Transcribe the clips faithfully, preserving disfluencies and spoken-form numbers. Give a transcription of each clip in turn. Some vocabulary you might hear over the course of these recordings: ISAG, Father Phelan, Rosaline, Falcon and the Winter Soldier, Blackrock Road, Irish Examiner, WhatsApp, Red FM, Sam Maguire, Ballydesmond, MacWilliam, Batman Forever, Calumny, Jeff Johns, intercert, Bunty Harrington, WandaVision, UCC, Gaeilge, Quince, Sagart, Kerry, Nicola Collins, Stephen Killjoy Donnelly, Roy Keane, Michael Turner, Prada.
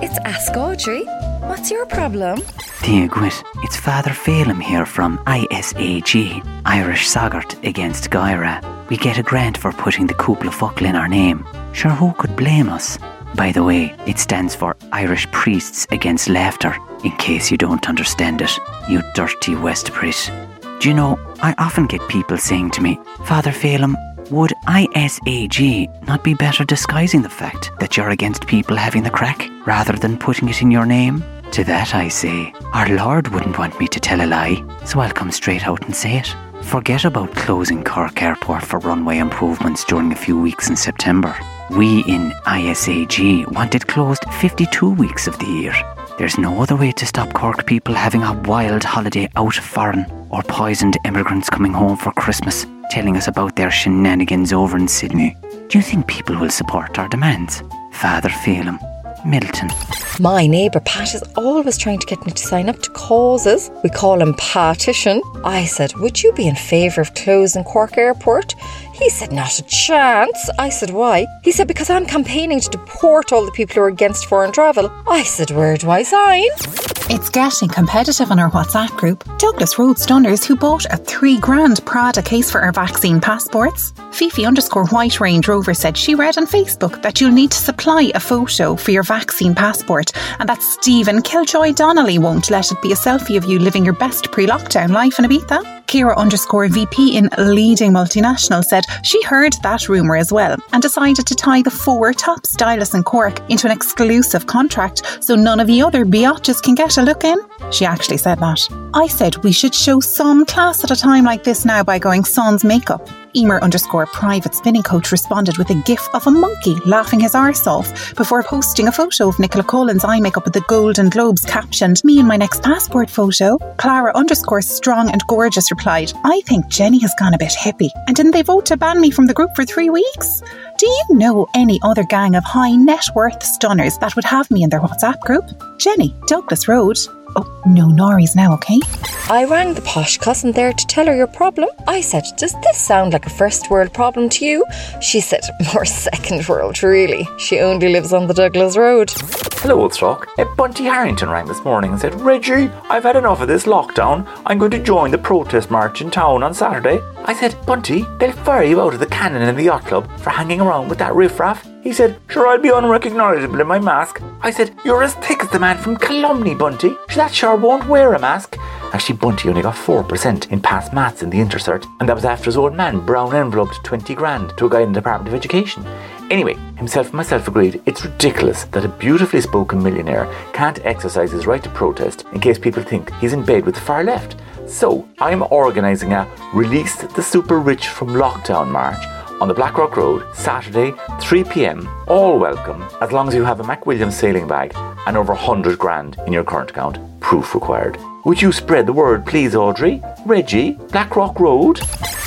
It's Ask Audrey. What's your problem? Dia Dhuit, it's Father Phelan here from I S A G, Irish Sagart against Gaeilge. We get a grant for putting the Cúpla Focal in our name. Sure, who could blame us? By the way, it stands for Irish Priests Against Laughter, in case you don't understand it, you dirty West Brit. Do you know, I often get people saying to me, Father Phelan, would I S A G not be better disguising the fact that you're against people having the crack, rather than putting it in your name? To that I say, our Lord wouldn't want me to tell a lie, so I'll come straight out and say it. Forget about closing Cork Airport for runway improvements during a few weeks in September. We in I S A G want it closed fifty-two weeks of the year. There's no other way to stop Cork people having a wild holiday out of foreign, or poisoned immigrants coming home for Christmas telling us about their shenanigans over in Sydney. Do you think people will support our demands? Father Phelan, Middleton. My neighbour Pat is always trying to get me to sign up to causes. We call him Partition. I said, would you be in favour of closing Cork Airport? He said, not a chance. I said, why? He said, because I'm campaigning to deport all the people who are against foreign travel. I said, where do I sign? It's getting competitive on our WhatsApp group. Douglas Road Stunners, who bought a three grand Prada case for our vaccine passports. Fifi underscore White Range Rover said she read on Facebook that you'll need to supply a photo for your vaccine passport and that Stephen Killjoy Donnelly won't let it be a selfie of you living your best pre-lockdown life in Ibiza. Kira underscore V P in Leading Multinational said she heard that rumour as well and decided to tie the four top stylists in Cork into an exclusive contract so none of the other biatches can get a look in. She actually said that. I said we should show some class at a time like this now by going sans makeup. Emer underscore private spinning coach responded with a gif of a monkey laughing his arse off before posting a photo of Nicola Collins' eye makeup at the Golden Globes captioned, me and my next passport photo. Clara underscore strong and gorgeous replied, I think Jenny has gone a bit hippie and didn't they vote to ban me from the group for three weeks? Do you know any other gang of high net worth stunners that would have me in their WhatsApp group? Jenny, Douglas Road. Oh, no norries now, okay? I rang the posh cousin there to tell her your problem. I said, does this sound like a first world problem to you? She said, more second world, really. She only lives on the Douglas Road. Hello, old stock. Bunty Harrington rang this morning and said, Reggie, I've had enough of this lockdown. I'm going to join the protest march in town on Saturday. I said, Bunty, they'll fire you out of the cannon in the yacht club for hanging around with that riffraff. He said, sure, I'll be unrecognisable in my mask. I said, you're as thick as the man from Calumny, Bunty. That sure won't wear a mask. Actually, Bunty only got four percent in past maths in the intercert, and that was after his old man brown enveloped twenty grand to a guy in the Department of Education. Anyway, himself and myself agreed it's ridiculous that a beautifully spoken millionaire can't exercise his right to protest in case people think he's in bed with the far left. So, I'm organising a Release the Super Rich from Lockdown march on the Blackrock Road, Saturday, three p.m. All welcome, as long as you have a MacWilliam sailing bag and over one hundred grand in your current account. Proof required. Would you spread the word, please, Audrey? Reggie, Blackrock Road.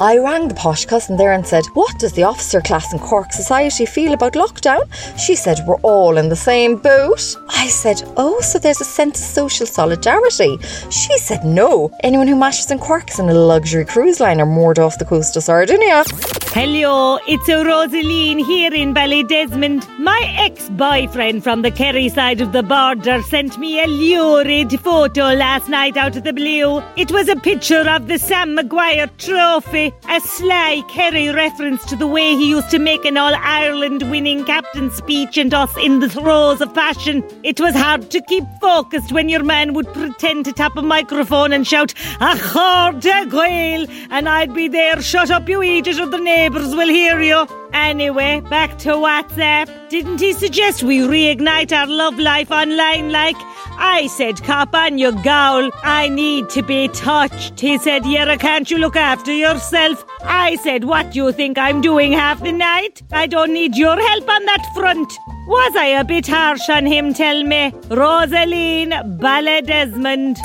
I rang the posh cousin there and said, what does the officer class in Cork society feel about lockdown? She said, we're all in the same boat. I said, oh, so there's a sense of social solidarity. She said, no. Anyone who mashes in Cork is in a luxury cruise liner moored off the coast of Sardinia. Hello, it's a Rosaline here in Ballydesmond. My ex-boyfriend from the Kerry side of the border sent me a lurid photo last night out of the blue. It was a picture of the Sam Maguire trophy, a sly Kerry reference to the way he used to make an all-Ireland winning captain's speech and us in the throes of passion. It was hard to keep focused when your man would pretend to tap a microphone and shout, Accord a gail, and I'd be there, shut up you idiot of the neighbours will hear you. Anyway, back to WhatsApp. Didn't he suggest we reignite our love life online like? I said, cop on your gowl. I need to be touched. He said, Yara, can't you look after yourself? I said, what do you think I'm doing half the night? I don't need your help on that front. Was I a bit harsh on him, tell me? Rosaline, Ballydesmond.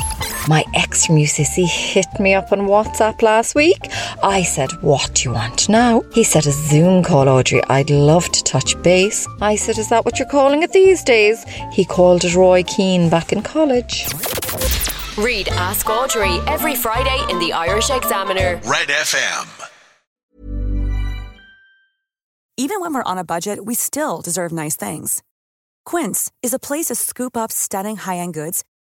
My ex from U C C hit me up on WhatsApp last week. I said, what do you want now? He said, a Zoom call, Audrey. I'd love to touch base. I said, is that what you're calling it these days? He called it Roy Keane back in college. Read Ask Audrey every Friday in the Irish Examiner. Red F M. Even when we're on a budget, we still deserve nice things. Quince is a place to scoop up stunning high-end goods